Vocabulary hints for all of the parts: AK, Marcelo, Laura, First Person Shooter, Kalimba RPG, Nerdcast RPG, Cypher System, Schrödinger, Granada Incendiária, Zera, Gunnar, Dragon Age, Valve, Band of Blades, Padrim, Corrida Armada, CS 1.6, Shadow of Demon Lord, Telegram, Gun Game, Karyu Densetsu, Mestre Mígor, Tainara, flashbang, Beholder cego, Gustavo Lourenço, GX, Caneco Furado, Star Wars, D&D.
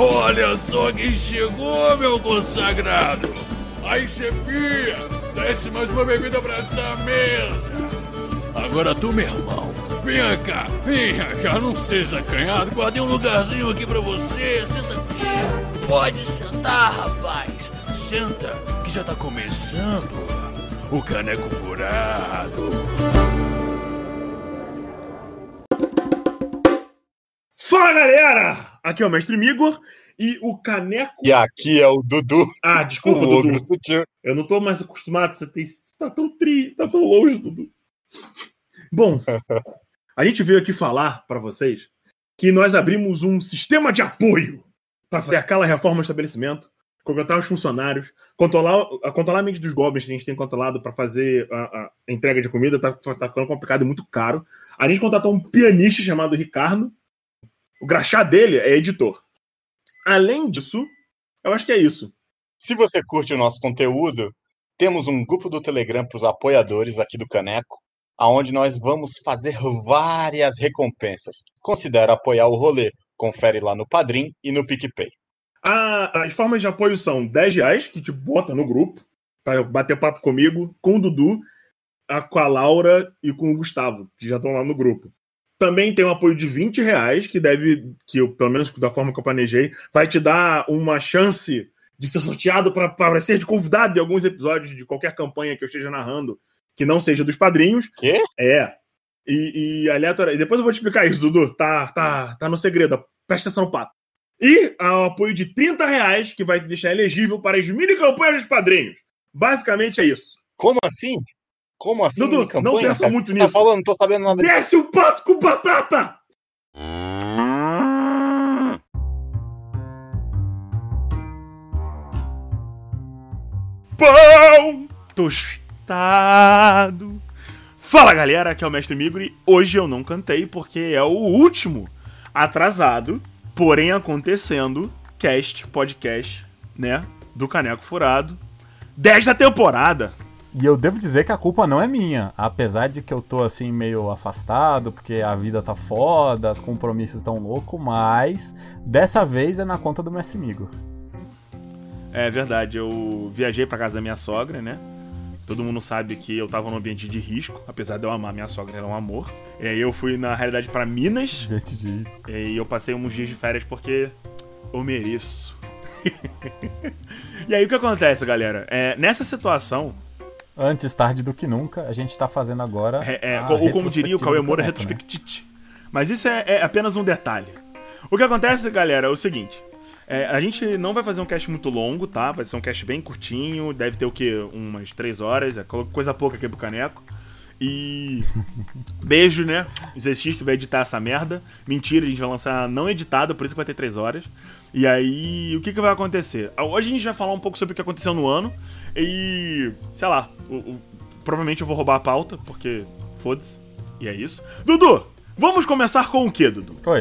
Olha só quem chegou, meu consagrado! Aí, chefia, desce mais uma bebida pra essa mesa! Agora tu, meu irmão, vem cá, não seja acanhado, guardei um lugarzinho aqui pra você, senta aqui! Pode sentar, rapaz! Senta, que já tá começando o Caneco Furado! Fala, galera! Aqui é o Mestre Mígor e o Caneco... E aqui é o Dudu. Ah, desculpa, o Dudu. Eu não tô mais acostumado, você tá tão tá tão longe, Dudu. Bom, a gente veio aqui falar pra vocês que nós abrimos um sistema de apoio pra fazer aquela reforma do estabelecimento, contratar os funcionários, controlar a mente dos goblins que a gente tem controlado pra fazer a entrega de comida, tá ficando complicado e muito caro. A gente contratou um pianista chamado Ricardo. O graxá dele é editor. Além disso, eu acho que é isso. Se você curte o nosso conteúdo, temos um grupo do Telegram para os apoiadores aqui do Caneco, onde nós vamos fazer várias recompensas. Considera apoiar o rolê. Confere lá no Padrim e no PicPay. As formas de apoio são R$10, que te bota no grupo, para bater papo comigo, com o Dudu, com a Laura e com o Gustavo, que já estão lá no grupo. Também tem um apoio de R$20, pelo menos da forma que eu planejei, vai te dar uma chance de ser sorteado para ser de convidado de alguns episódios de qualquer campanha que eu esteja narrando, que não seja dos padrinhos. Quê? É. E aleatório. E depois eu vou te explicar isso, Dudu. Tá no segredo. Presta atenção, pato. E um apoio de R$30, que vai te deixar elegível para as mini campanhas dos padrinhos. Basicamente é isso. Como assim? Como assim? Dudu, campanha, não pensa muito nisso. Tá falando, não tô sabendo nada. Desce o pato com batata! Pão Tostado! Fala, galera, aqui é o Mestre Mígor e hoje eu não cantei porque é o último atrasado, porém acontecendo, podcast, né, do Caneco Furado, 10 da temporada. E eu devo dizer que a culpa não é minha, apesar de que eu tô assim meio afastado, porque a vida tá foda, os compromissos tão loucos, mas dessa vez é na conta do Mestre Mígor. É verdade, eu viajei pra casa da minha sogra, né? Todo mundo sabe que eu tava num ambiente de risco, apesar de eu amar minha sogra, era um amor. E aí eu fui, na realidade, pra Minas. Ambiente de risco. E eu passei uns dias de férias porque eu mereço. E aí o que acontece, galera? Nessa situação... Antes tarde do que nunca, a gente tá fazendo agora... ou como diria o Cauê Moro, retrospectite. Né? Mas isso é apenas um detalhe. O que acontece, galera, é o seguinte. A gente não vai fazer um cast muito longo, tá? Vai ser um cast bem curtinho, deve ter o quê? Umas 3 horas, coisa pouca aqui pro Caneco. E... beijo, né? ZX que vai editar essa merda. Mentira, a gente vai lançar não editado, por isso que vai ter 3 horas. E aí, o que vai acontecer? Hoje a gente vai falar um pouco sobre o que aconteceu no ano. E... sei lá, provavelmente eu vou roubar a pauta, porque foda-se. E é isso. Dudu, vamos começar com o quê, Dudu? Oi.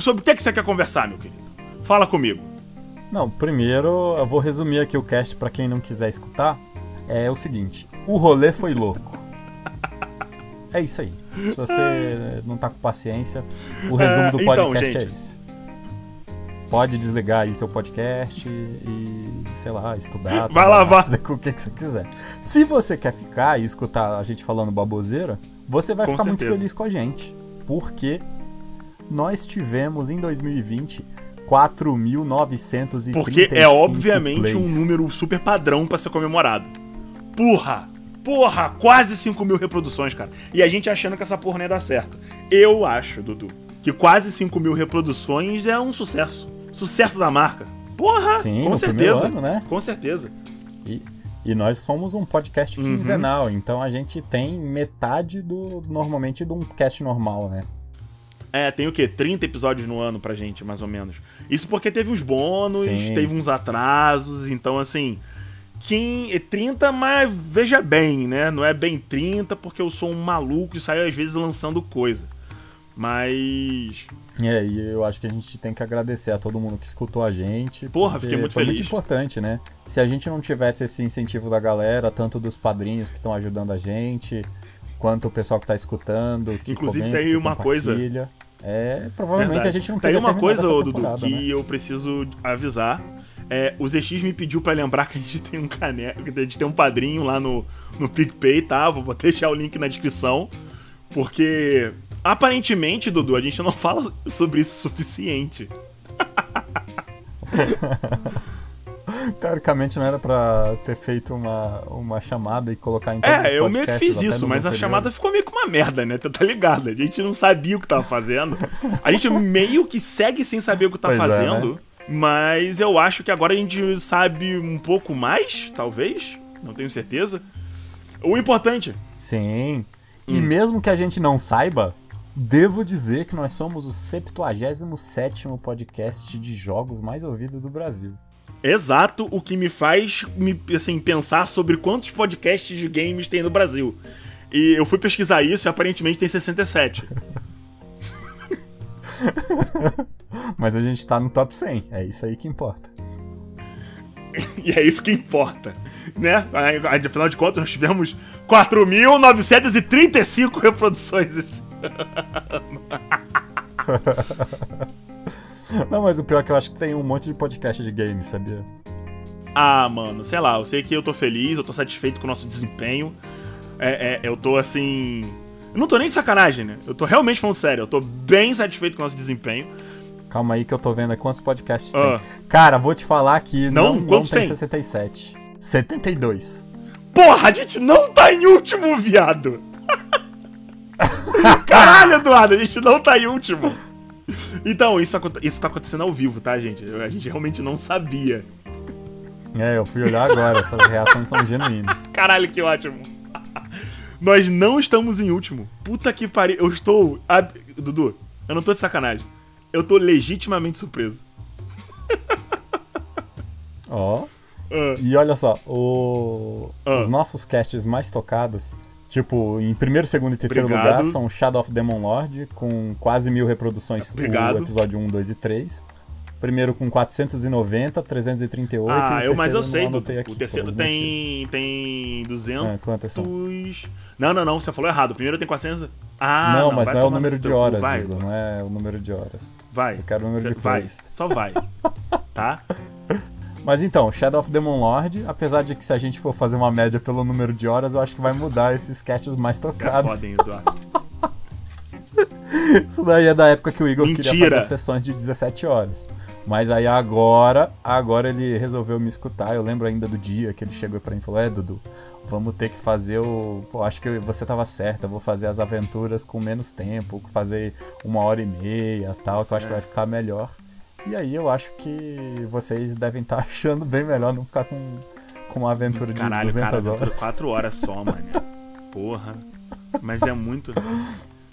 Sobre o que você quer conversar, meu querido? Fala comigo. Não, primeiro eu vou resumir aqui o cast pra quem não quiser escutar. É o seguinte, o rolê foi louco. É isso aí. Se você não tá com paciência, o resumo do podcast então, é esse. Pode desligar aí seu podcast e, sei lá, estudar. Vai lavar. Fazer com o que você quiser. Se você quer ficar e escutar a gente falando baboseira, você vai ficar muito feliz com a gente. Porque nós tivemos, em 2020, 4.935 porque é, obviamente, plays. Um número super padrão pra ser comemorado. Porra, quase 5 mil reproduções, cara. E a gente achando que essa porra não ia dar certo. Eu acho, Dudu, que quase 5 mil reproduções é um sucesso. Sucesso da marca. Porra, sim, com certeza. Ano, né? Com certeza. E nós somos um podcast quinzenal, então a gente tem metade do normalmente de um cast normal, né? Tem o quê? 30 episódios no ano pra gente, mais ou menos. Isso porque teve uns bônus, sim. Teve uns atrasos, então assim... 30, mas veja bem, né? Não é bem 30, porque eu sou um maluco e saio às vezes lançando coisa. Mas... e eu acho que a gente tem que agradecer a todo mundo que escutou a gente. Porra, fiquei muito feliz. Foi muito importante, né? Se a gente não tivesse esse incentivo da galera, tanto dos padrinhos que estão ajudando a gente, quanto o pessoal que tá escutando, que comenta, que compartilha... Inclusive tem uma coisa... Provavelmente a gente não tem. Tem uma coisa, Dudu, que eu preciso avisar. O ZX me pediu pra lembrar que a gente tem um caneco, a gente tem um padrinho lá no PicPay, tá? Vou deixar o link na descrição. Porque, aparentemente, Dudu, a gente não fala sobre isso o suficiente. Teoricamente não era pra ter feito uma chamada e colocar em todos os podcasts. Eu meio que fiz isso, mas a chamada ficou meio que uma merda, né? Tá ligado? A gente não sabia o que tava fazendo. A gente meio que segue sem saber o que tá fazendo, né? Mas eu acho que agora a gente sabe um pouco mais, talvez. Não tenho certeza. O importante... Sim. E mesmo que a gente não saiba... Devo dizer que nós somos o 77º podcast de jogos mais ouvido do Brasil. Exato, o que me faz pensar sobre quantos podcasts de games tem no Brasil. E eu fui pesquisar isso e aparentemente tem 67. Mas a gente tá no top 100, é isso aí que importa. E é isso que importa, né? Afinal de contas, nós tivemos 4.935 reproduções esse ano. Não, mas o pior é que eu acho que tem um monte de podcast de games, sabia? Ah, mano, sei lá, eu sei que eu tô feliz, eu tô satisfeito com o nosso desempenho. Eu tô assim... Eu não tô nem de sacanagem, né? Eu tô realmente falando sério, eu tô bem satisfeito com o nosso desempenho. Calma aí que eu tô vendo quantos podcasts tem. Cara, vou te falar que não tem 67. 72. Porra, a gente não tá em último, viado! Caralho, Eduardo, a gente não tá em último. Então, isso tá acontecendo ao vivo, tá, gente? A gente realmente não sabia. Eu fui olhar agora, essas reações são genuínas. Caralho, que ótimo. Nós não estamos em último. Puta que pariu, eu estou... Dudu, eu não tô de sacanagem. Eu tô legitimamente surpreso. Ó. E olha só, os nossos casts mais tocados, tipo, em primeiro, segundo e terceiro lugar, são Shadow of Demon Lord, com quase 1.000 reproduções do episódio 1, 2 e 3. Primeiro com 490, 338. Mas eu sei, Dudu. O terceiro tem 200. Quantas são? Não, você falou errado. O primeiro tem 400. Não, mas não é o número de horas, Igor. Não é o número de horas. Vai. Eu quero o número de plays. Só vai. Tá? Mas então, Shadow of Demon Lord, apesar de que se a gente for fazer uma média pelo número de horas, eu acho que vai mudar esses casts mais tocados. Você é foda, hein, Eduardo? Isso daí é da época que o Igor queria fazer sessões de 17 horas. Mas aí agora ele resolveu me escutar. Eu lembro ainda do dia que ele chegou pra mim e falou: Dudu, vamos ter que fazer o... Pô, acho que você tava certa, eu vou fazer as aventuras com menos tempo, fazer 1h30 e tal, que eu acho que vai ficar melhor. E aí eu acho que vocês devem estar achando bem melhor não ficar com uma aventura de 200 horas. 4 horas só, mano. Porra. Mas é muito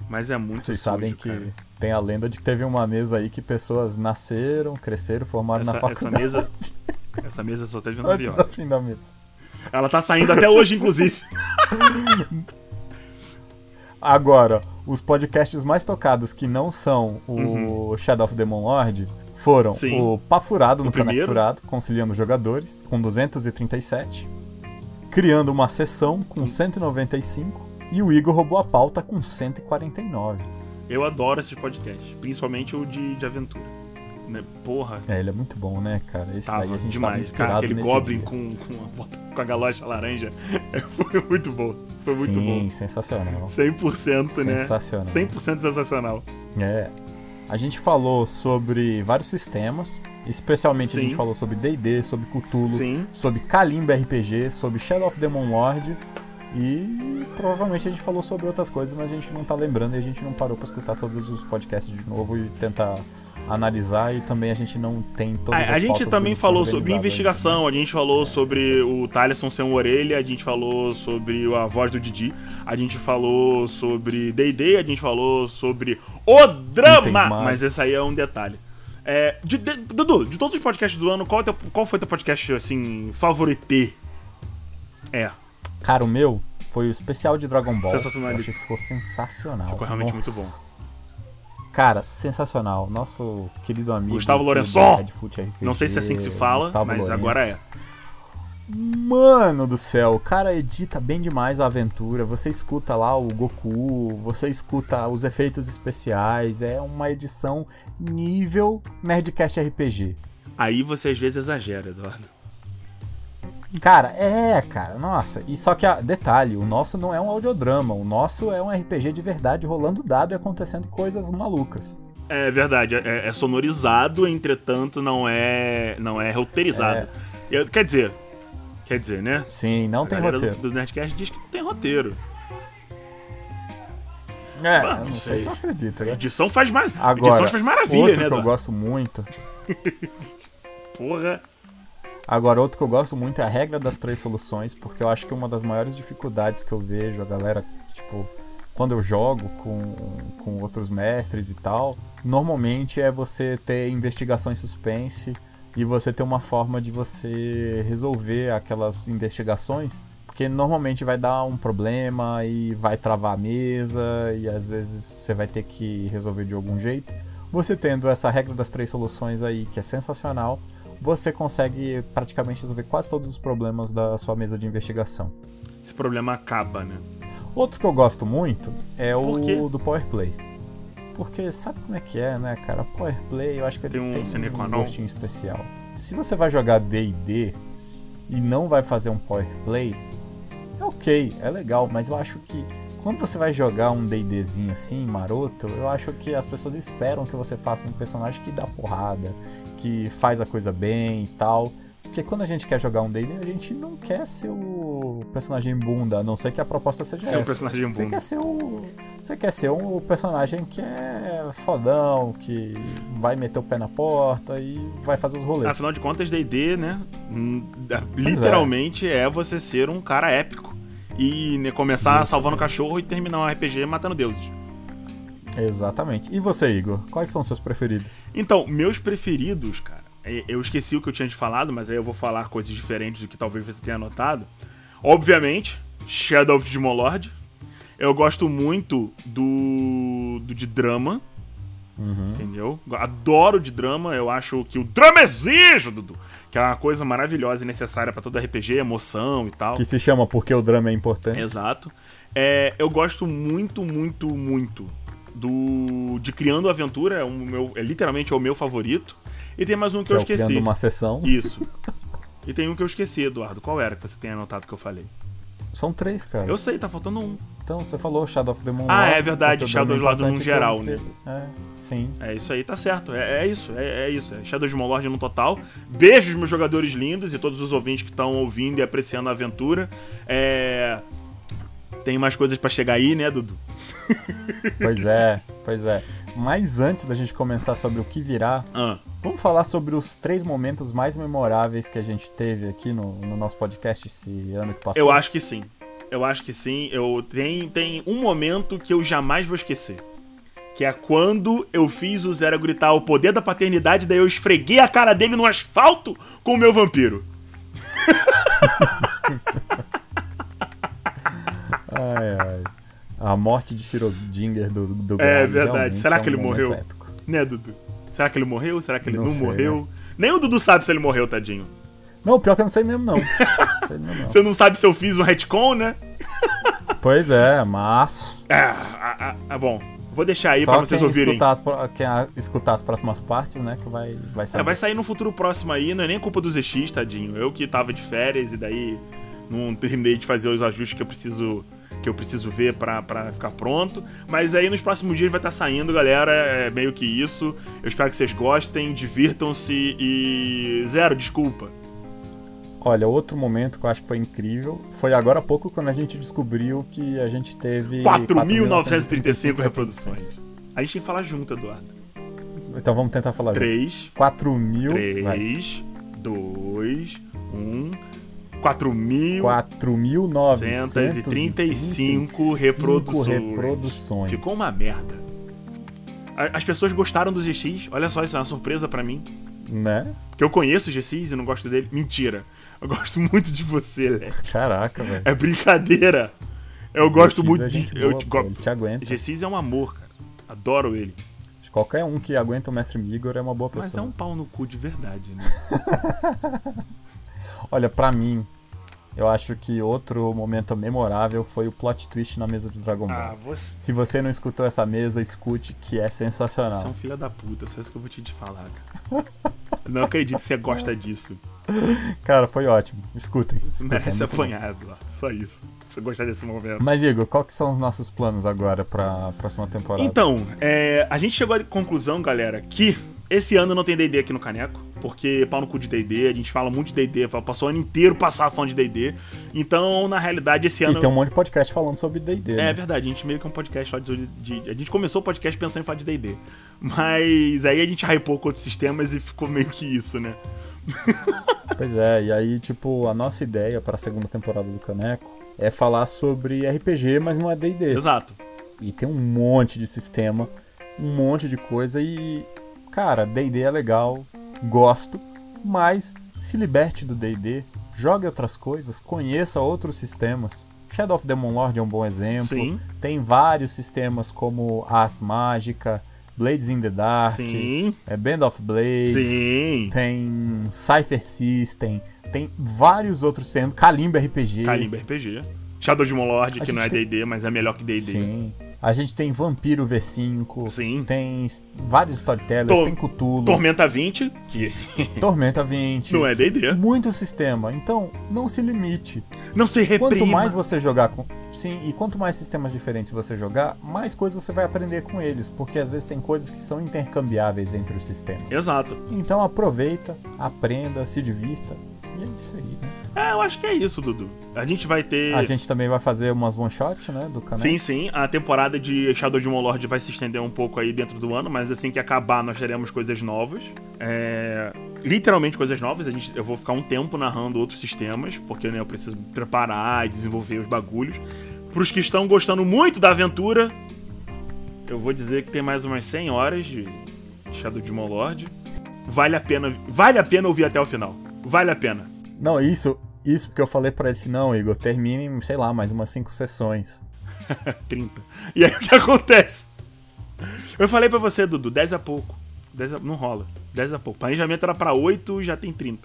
Vocês estúdio, sabem que cara. Tem a lenda de que teve uma mesa aí que pessoas nasceram, cresceram, formaram na faculdade. Essa mesa só teve 9 horas. Antes do fim da mesa. Ela tá saindo até hoje, inclusive. Agora, os podcasts mais tocados que não são o Shadow of Demon Lord foram o Papo Furado no Caneco Furado, Conciliando Jogadores, com 237. Criando uma Sessão, com 195. E o Igor roubou a pauta com 149. Eu adoro esses podcasts, principalmente o de aventura. Né? Porra. Ele é muito bom, né, cara? Esse daí a gente demais. Cara, aquele Goblin com a galocha laranja foi muito bom. Foi muito bom. Sim, sensacional. 100%, né? Sensacional. 100% sensacional. A gente falou sobre vários sistemas, especialmente a gente falou sobre D&D, sobre Cthulhu, sobre Kalimba RPG, sobre Shadow of Demon Lord. E provavelmente a gente falou sobre outras coisas, mas a gente não tá lembrando e a gente não parou pra escutar todos os podcasts de novo e tentar analisar. E também a gente não tem todas as pautas. A gente também falou sobre investigação, a gente falou sobre o Talleson sem orelha, a gente falou sobre a voz do Didi, a gente falou sobre D&D, a gente falou sobre o drama, mas esse aí é um detalhe. Dudu, de todos os podcasts do ano, qual foi teu podcast, assim, favorito? Cara, o meu foi o especial de Dragon Ball. Sensacional. Eu achei que ficou sensacional. Ficou realmente muito bom. Cara, sensacional. Nosso querido amigo Gustavo Lourenço. Não sei se é assim que se fala, Gustavo Lourenço. Agora Mano do céu, o cara edita bem demais a aventura, você escuta lá o Goku, você escuta os efeitos especiais, é uma edição nível Nerdcast RPG. Aí você às vezes exagera, Eduardo. Cara, nossa, e só que, detalhe, o nosso não é um audiodrama, o nosso é um RPG de verdade, rolando dado e acontecendo coisas malucas. É verdade, é sonorizado, entretanto não é roteirizado. É. Quer dizer, né? Sim, não tem roteiro. Do Nerdcast diz que não tem roteiro. É, bah, não sei se eu acredito. Né? Edição faz mais. Agora, edição faz maravilha, outro, né? Que eu gosto muito. Porra. Agora, outro que eu gosto muito é a regra das 3 soluções, porque eu acho que uma das maiores dificuldades que eu vejo, a galera, tipo, quando eu jogo com outros mestres e tal, normalmente é você ter investigação em suspense e você ter uma forma de você resolver aquelas investigações, porque normalmente vai dar um problema e vai travar a mesa e às vezes você vai ter que resolver de algum jeito. Você tendo essa regra das 3 soluções aí, que é sensacional, você consegue praticamente resolver quase todos os problemas da sua mesa de investigação. Esse problema acaba, né? Outro que eu gosto muito é o do Power Play. Porque sabe como é que é, né, cara? Power Play, eu acho que ele tem um gostinho especial. Se você vai jogar D&D e não vai fazer um Power Play, é ok, é legal, mas eu acho que quando você vai jogar um D&Dzinho assim, maroto, eu acho que as pessoas esperam que você faça um personagem que dá porrada, que faz a coisa bem e tal. Porque quando a gente quer jogar um D&D, a gente não quer ser o personagem bunda, a não ser que a proposta seja essa. Você quer ser um personagem que é fodão, que vai meter o pé na porta e vai fazer os rolês. Afinal de contas, D&D, né, literalmente é você ser um cara épico. E começar salvando cachorro e terminar um RPG matando deuses. Exatamente. E você, Igor? Quais são os seus preferidos? Então, meus preferidos, cara, eu esqueci o que eu tinha te falado, mas aí eu vou falar coisas diferentes do que talvez você tenha anotado. Obviamente, Shadow of Demon Lord. Eu gosto muito do de drama. Uhum. Entendeu? Adoro de drama. Eu acho que o drama exige, Dudu, que é uma coisa maravilhosa e necessária pra todo RPG, emoção e tal. Que se chama Porque o Drama é Importante. Exato. Eu gosto muito, muito, muito de Criando Aventura. Literalmente é o meu favorito. E tem mais um que eu esqueci. Criando uma sessão. Isso. E tem um que eu esqueci, Eduardo. Qual era que você tem anotado que eu falei? São 3, cara. Eu sei, tá faltando um. Então, você falou Shadow of the Moon Lord. Ah, é verdade, Shadow of the Moon Lord no geral, né? É, sim. É isso aí, tá certo. É isso. É Shadow of the Moon Lord no total. Beijos, meus jogadores lindos e todos os ouvintes que estão ouvindo e apreciando a aventura. Tem mais coisas pra chegar aí, né, Dudu? Pois é. Mas antes da gente começar sobre o que virá, vamos falar sobre os 3 momentos mais memoráveis que a gente teve aqui no nosso podcast esse ano que passou. Eu acho que sim. Tem um momento que eu jamais vou esquecer, que é quando eu fiz o Zera gritar o poder da paternidade, daí eu esfreguei a cara dele no asfalto com o meu vampiro. Ai. A morte de Schrödinger do Gunnar. É verdade. Será que ele morreu? Épico. Né, Dudu? Será que ele morreu? Será que ele não morreu? Né? Nem o Dudu sabe se ele morreu, tadinho. Não, pior que eu não sei mesmo, não. Você não sabe se eu fiz um retcon, né? Pois é, mas... Bom, vou deixar aí só pra vocês ouvirem. Quem escutar as próximas partes, né, que vai sair. Vai sair no futuro próximo aí, não é nem culpa do ZX, tadinho. Eu que tava de férias e daí não terminei de fazer os ajustes que eu preciso ver pra ficar pronto. Mas aí nos próximos dias vai estar saindo, galera. É meio que isso. Eu espero que vocês gostem, divirtam-se e... Zero, desculpa. Olha, outro momento que eu acho que foi incrível foi agora há pouco, quando a gente descobriu que a gente teve 4.935 reproduções. A gente tem que falar junto, Eduardo. Então vamos tentar falar junto. 3, 2, 1... 4.935 reproduções. Ficou uma merda. As pessoas gostaram do GX. Olha só, isso é uma surpresa pra mim. Né? Porque eu conheço o GX e não gosto dele. Mentira. Eu gosto muito de você, né? Caraca, velho. É brincadeira. Eu gosto muito de... Ele te aguenta. GX é um amor, cara. Adoro ele. Qualquer um que aguenta o Mestre Mígor é uma boa pessoa. Mas é um pau no cu de verdade, né? Olha, pra mim, Eu acho que outro momento memorável foi o plot twist na mesa de Dragon Ball. Você... Se você não escutou essa mesa, escute, que é sensacional. Você é um filho da puta, só isso que eu vou te falar, cara. Não acredito que você gosta disso. Cara, foi ótimo. Escutem. Merece apanhado lá. Só isso. Você gostar desse momento. Mas, Igor, qual que são os nossos planos agora pra próxima temporada? Então, a gente chegou à conclusão, galera, que esse ano não tem D&D aqui no Caneco. Porque pau no cu de D&D, a gente fala muito de D&D, passou o ano inteiro passar falando de D&D. Então, na realidade, esse ano... E tem um monte de podcast falando sobre D&D. É verdade, a gente meio que é um podcast só de... A gente começou o podcast pensando em falar de D&D. Mas aí a gente hypou com outros sistemas e ficou meio que isso, né? Pois é, e aí, tipo, a nossa ideia para a segunda temporada do Caneco é falar sobre RPG, mas não é D&D. Exato. E tem um monte de sistema, um monte de coisa e... Cara, D&D é legal... Gosto, mas se liberte do D&D, jogue outras coisas, conheça outros sistemas. Shadow of Demon Lord é um bom exemplo. Sim. Tem vários sistemas como As Mágica, Blades in the Dark, sim. Band of Blades, sim. Tem Cypher System, tem vários outros sistemas. Kalimba RPG. Shadow of Demon Lord, que não é D&D, mas é melhor que D&D. Sim. A gente tem Vampiro V5, sim. Tem vários storytellers, tem Cthulhu. Tormenta 20, que... Tormenta 20. Não é D&D. Muito sistema. Então, não se limite. Não se reprima. Quanto mais você jogar com... Sim, e quanto mais sistemas diferentes você jogar, mais coisas você vai aprender com eles, porque às vezes tem coisas que são intercambiáveis entre os sistemas. Exato. Então aproveita, aprenda, se divirta. E é isso aí, né? Eu acho que é isso, Dudu. A gente vai ter... A gente também vai fazer umas one-shots, né, do canal. Sim. A temporada de Shadow of Demon Lord vai se estender um pouco aí dentro do ano, mas assim que acabar nós teremos coisas novas. Literalmente coisas novas. Eu vou ficar um tempo narrando outros sistemas, porque né, eu preciso preparar e desenvolver os bagulhos. Pros que estão gostando muito da aventura, eu vou dizer que tem mais umas 100 horas de Shadow of Demon Lord. Vale a pena ouvir até o final. Vale a pena. Não, isso porque eu falei pra ele assim, não, Igor, termine, sei lá, mais umas 5 sessões. 30. E aí o que acontece? Eu falei pra você, Dudu, 10 a pouco. 10 a... Não rola. 10 a pouco. Planejamento era pra 8 e já tem 30.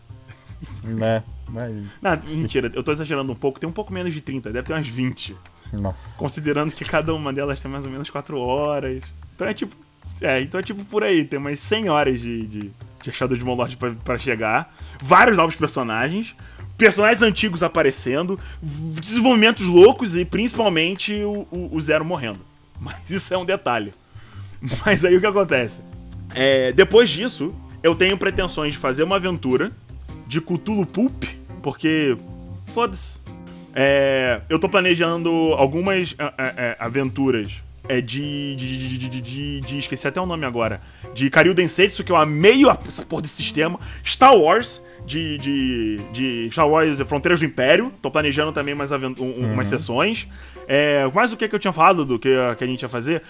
Né? Mas... Não, mentira, eu tô exagerando um pouco. Tem um pouco menos de 30, deve ter umas 20. Nossa. Considerando que cada uma delas tem mais ou menos 4 horas. Então é tipo... por aí, tem umas 100 horas de Shadow Demon Lord pra chegar. Vários novos personagens antigos aparecendo, desenvolvimentos loucos e principalmente o Zero morrendo. Mas isso é um detalhe. Mas aí o que acontece? Depois disso, eu tenho pretensões de fazer uma aventura de Cthulhu Pulp, porque foda-se. Eu tô planejando algumas aventuras esqueci até o nome agora, de Karyu Densetsu, que eu amei essa porra desse sistema. Star Wars, de Star Wars Fronteiras do Império. Tô planejando também umas sessões. Mas o que eu tinha falado do que a gente ia fazer?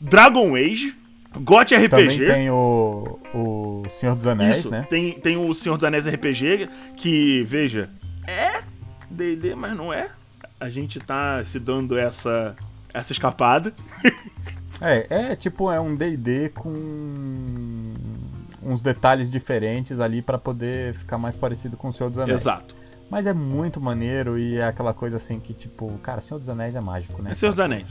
Dragon Age, GOT RPG. Também tem o Senhor dos Anéis, isso, né? Tem o Senhor dos Anéis RPG, que, veja, é D&D, mas não é. A gente tá se dando essa escapada. É um D&D com uns detalhes diferentes ali pra poder ficar mais parecido com o Senhor dos Anéis. Exato. Mas é muito maneiro e é aquela coisa assim que tipo, cara, Senhor dos Anéis é mágico, né? É Senhor dos Anéis.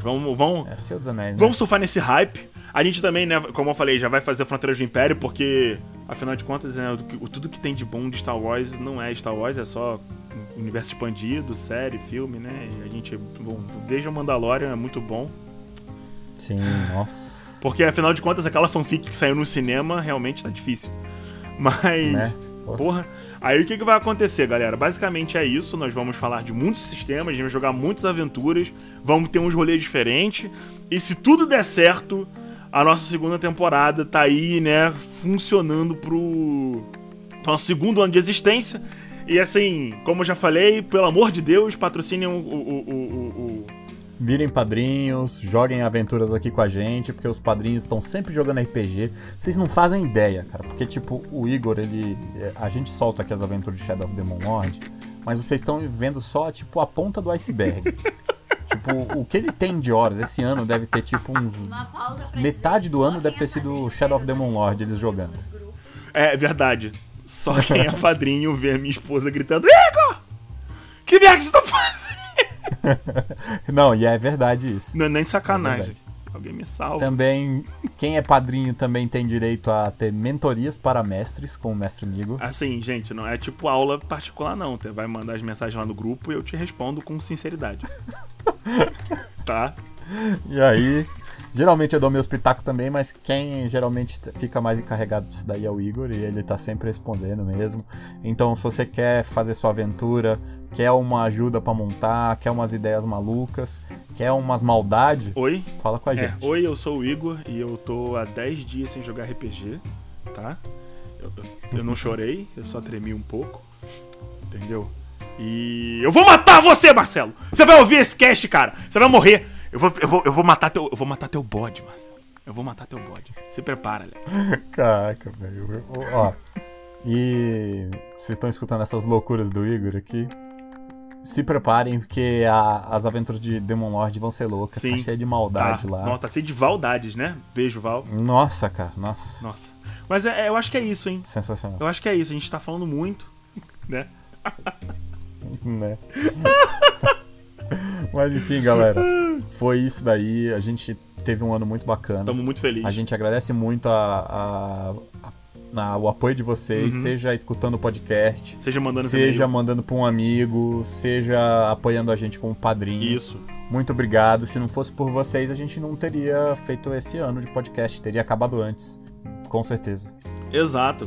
Vamos Senhor dos Anéis, né? Vamos surfar nesse hype. A gente também, né, como eu falei, já vai fazer Fronteiras do Império, porque afinal de contas, né, tudo que tem de bom de Star Wars não é Star Wars, é só universo expandido, série, filme, né? E a gente, bom, veja o Mandalorian, é muito bom. Sim, nossa. Porque afinal de contas, aquela fanfic que saiu no cinema realmente tá difícil. Mas... Né? Porra. Aí o que vai acontecer, galera? Basicamente é isso, nós vamos falar de muitos sistemas, vamos jogar muitas aventuras, vamos ter uns rolês diferentes, e se tudo der certo, a nossa segunda temporada tá aí, né, funcionando pro nosso segundo ano de existência, e assim, como eu já falei, pelo amor de Deus, patrocinem Virem padrinhos, joguem aventuras aqui com a gente, porque os padrinhos estão sempre jogando RPG. Vocês não fazem ideia, cara, porque tipo, o Igor, a gente solta aqui as aventuras de Shadow of Demon Lord, mas vocês estão vendo só, tipo, a ponta do iceberg. Tipo, o que ele tem de horas, esse ano deve ter tipo uns... Metade do ano deve ter sido Shadow of Demon Lord, eles jogando. É verdade. Só quem é padrinho vê a minha esposa gritando: Igor! Que merda que você tá fazendo? Não, e é verdade isso. Não é nem de sacanagem. É, alguém me salva. Também, quem é padrinho também tem direito a ter mentorias para mestres com o Mestre Mígor. Assim, gente, não é tipo aula particular, não. Você vai mandar as mensagens lá no grupo e eu te respondo com sinceridade. Tá? E aí, geralmente eu dou meu espetáculo também, mas quem geralmente fica mais encarregado disso daí é o Igor, e ele tá sempre respondendo mesmo. Então, se você quer fazer sua aventura, quer uma ajuda pra montar, quer umas ideias malucas, quer umas maldades, oi, fala com a gente. Oi, eu sou o Igor e eu tô há 10 dias sem jogar RPG, tá? Eu não chorei, eu só tremi um pouco, entendeu? E eu vou matar você, Marcelo! Você vai ouvir esse cast, cara! Você vai morrer! Eu vou matar teu bode, Marcelo. Eu vou matar teu bode. Se prepara, Léo. Caraca, velho. Ó. E vocês estão escutando essas loucuras do Igor aqui? Se preparem, porque as aventuras de Demon Lord vão ser loucas. Sim. Tá cheia de maldade lá. Não, tá cheia de valdades, né? Beijo, Val. Nossa, cara. Nossa. Mas eu acho que é isso, hein? Sensacional. Eu acho que é isso. A gente tá falando muito, né? Né? Mas enfim, galera, foi isso daí. A gente teve um ano muito bacana. Estamos muito felizes. A gente agradece muito o apoio de vocês, seja escutando o podcast, seja mandando para um amigo, seja apoiando a gente como padrinho. Isso. Muito obrigado. Se não fosse por vocês, a gente não teria feito esse ano de podcast. Teria acabado antes, com certeza. Exato.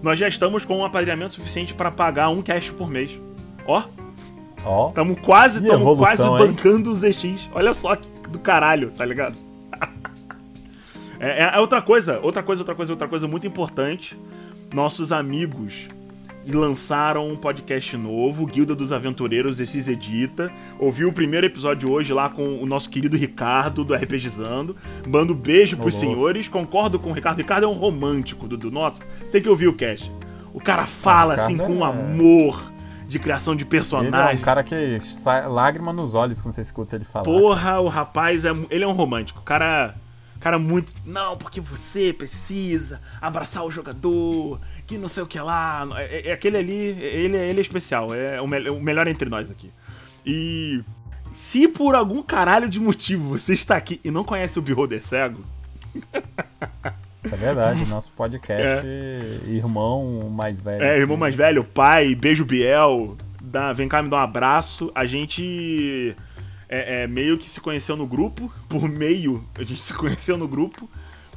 Nós já estamos com um apadrinhamento suficiente para pagar um cast por mês. Ó. Tamo quase bancando os ZX. Olha só que do caralho, tá ligado? É outra coisa muito importante. Nossos amigos lançaram um podcast novo, Guilda dos Aventureiros, ZX edita. Ouvi o primeiro episódio hoje lá com o nosso querido Ricardo, do RPGizando. Mando beijo pros senhores. Concordo com o Ricardo. Ricardo é um romântico, Dudu. Nossa, você que ouviu o cast. O cara fala assim com amor de criação de personagem. Ele é um cara que sai lágrima nos olhos quando você escuta ele falar. Porra, o rapaz, ele é um romântico. Cara muito... Não, porque você precisa abraçar o jogador, que não sei o que lá. Aquele ali, ele é especial. É o melhor entre nós aqui. E se por algum caralho de motivo você está aqui e não conhece o Beholder cego... Isso é verdade, nosso podcast Irmão Mais Velho. Irmão Mais Velho, pai, beijo Biel, vem cá me dar um abraço. A gente meio que se conheceu no grupo,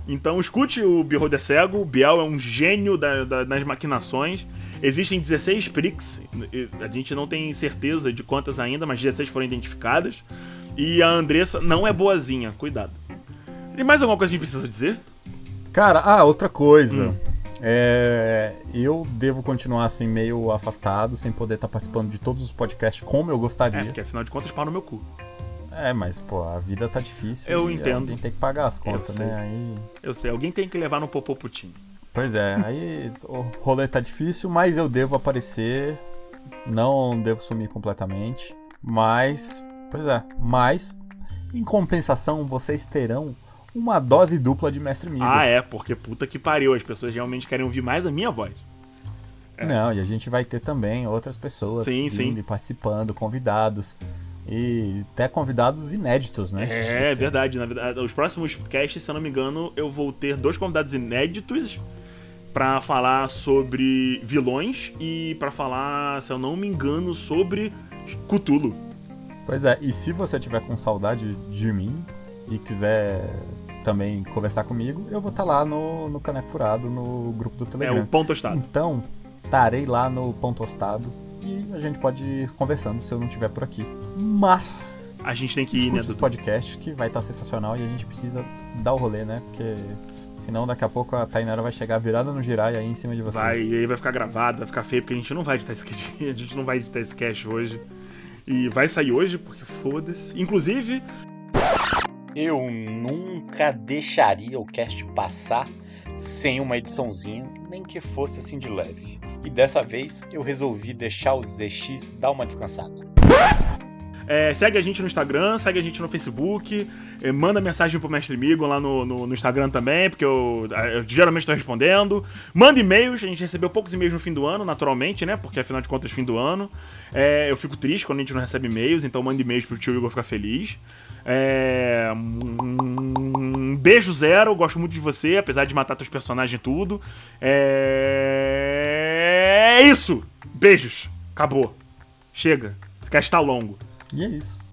Então escute o Beholder Cego, o Biel é um gênio nas maquinações. Existem 16 pricks, a gente não tem certeza de quantas ainda, mas 16 foram identificadas. E a Andressa não é boazinha, cuidado. Tem mais alguma coisa que a gente precisa dizer? Cara, outra coisa. Eu devo continuar assim, meio afastado, sem poder estar participando de todos os podcasts como eu gostaria. Porque afinal de contas, pau no meu cu. Mas, pô, a vida tá difícil. Eu entendo. Alguém tem que pagar as contas, né? Eu sei, alguém tem que levar no popô pro time. Pois é, aí o rolê tá difícil, mas eu devo aparecer. Não devo sumir completamente. Mas, em compensação, vocês terão uma dose dupla de Mestre Mígor. Porque puta que pariu, as pessoas realmente querem ouvir mais a minha voz. Não, e a gente vai ter também outras pessoas vindo e participando, convidados, e até convidados inéditos, né? É verdade, na verdade, os próximos casts, se eu não me engano, eu vou ter 2 convidados inéditos pra falar sobre vilões e pra falar, se eu não me engano, sobre Cthulhu. Pois é, e se você tiver com saudade de mim e quiser também conversar comigo, eu vou estar lá no Caneco Furado, no grupo do Telegram. O Pão Tostado. Então, estarei lá no Pão Tostado e a gente pode ir conversando se eu não estiver por aqui. Mas a gente tem que ir, né, do podcast, que vai estar sensacional, e a gente precisa dar o rolê, né? Porque senão daqui a pouco a Tainara vai chegar virada no girai aí em cima de você. Vai, e aí vai ficar gravado, vai ficar feio, porque a gente não vai editar esse cast hoje. E vai sair hoje, porque foda-se. Inclusive, eu nunca deixaria o cast passar sem uma ediçãozinha, nem que fosse assim de leve. E dessa vez eu resolvi deixar o ZX dar uma descansada. Segue a gente no Instagram, segue a gente no Facebook, manda mensagem pro Mestre Mígor lá no Instagram também, porque eu geralmente tô respondendo. Manda e-mails, a gente recebeu poucos e-mails no fim do ano, naturalmente, né? Porque afinal de contas, fim do ano. Eu fico triste quando a gente não recebe e-mails, então manda e-mails pro tio Igor ficar feliz. Um beijo, Zero, gosto muito de você, apesar de matar teus personagens e tudo. É isso! Beijos! Acabou. Chega. Esse cast tá longo. E é isso.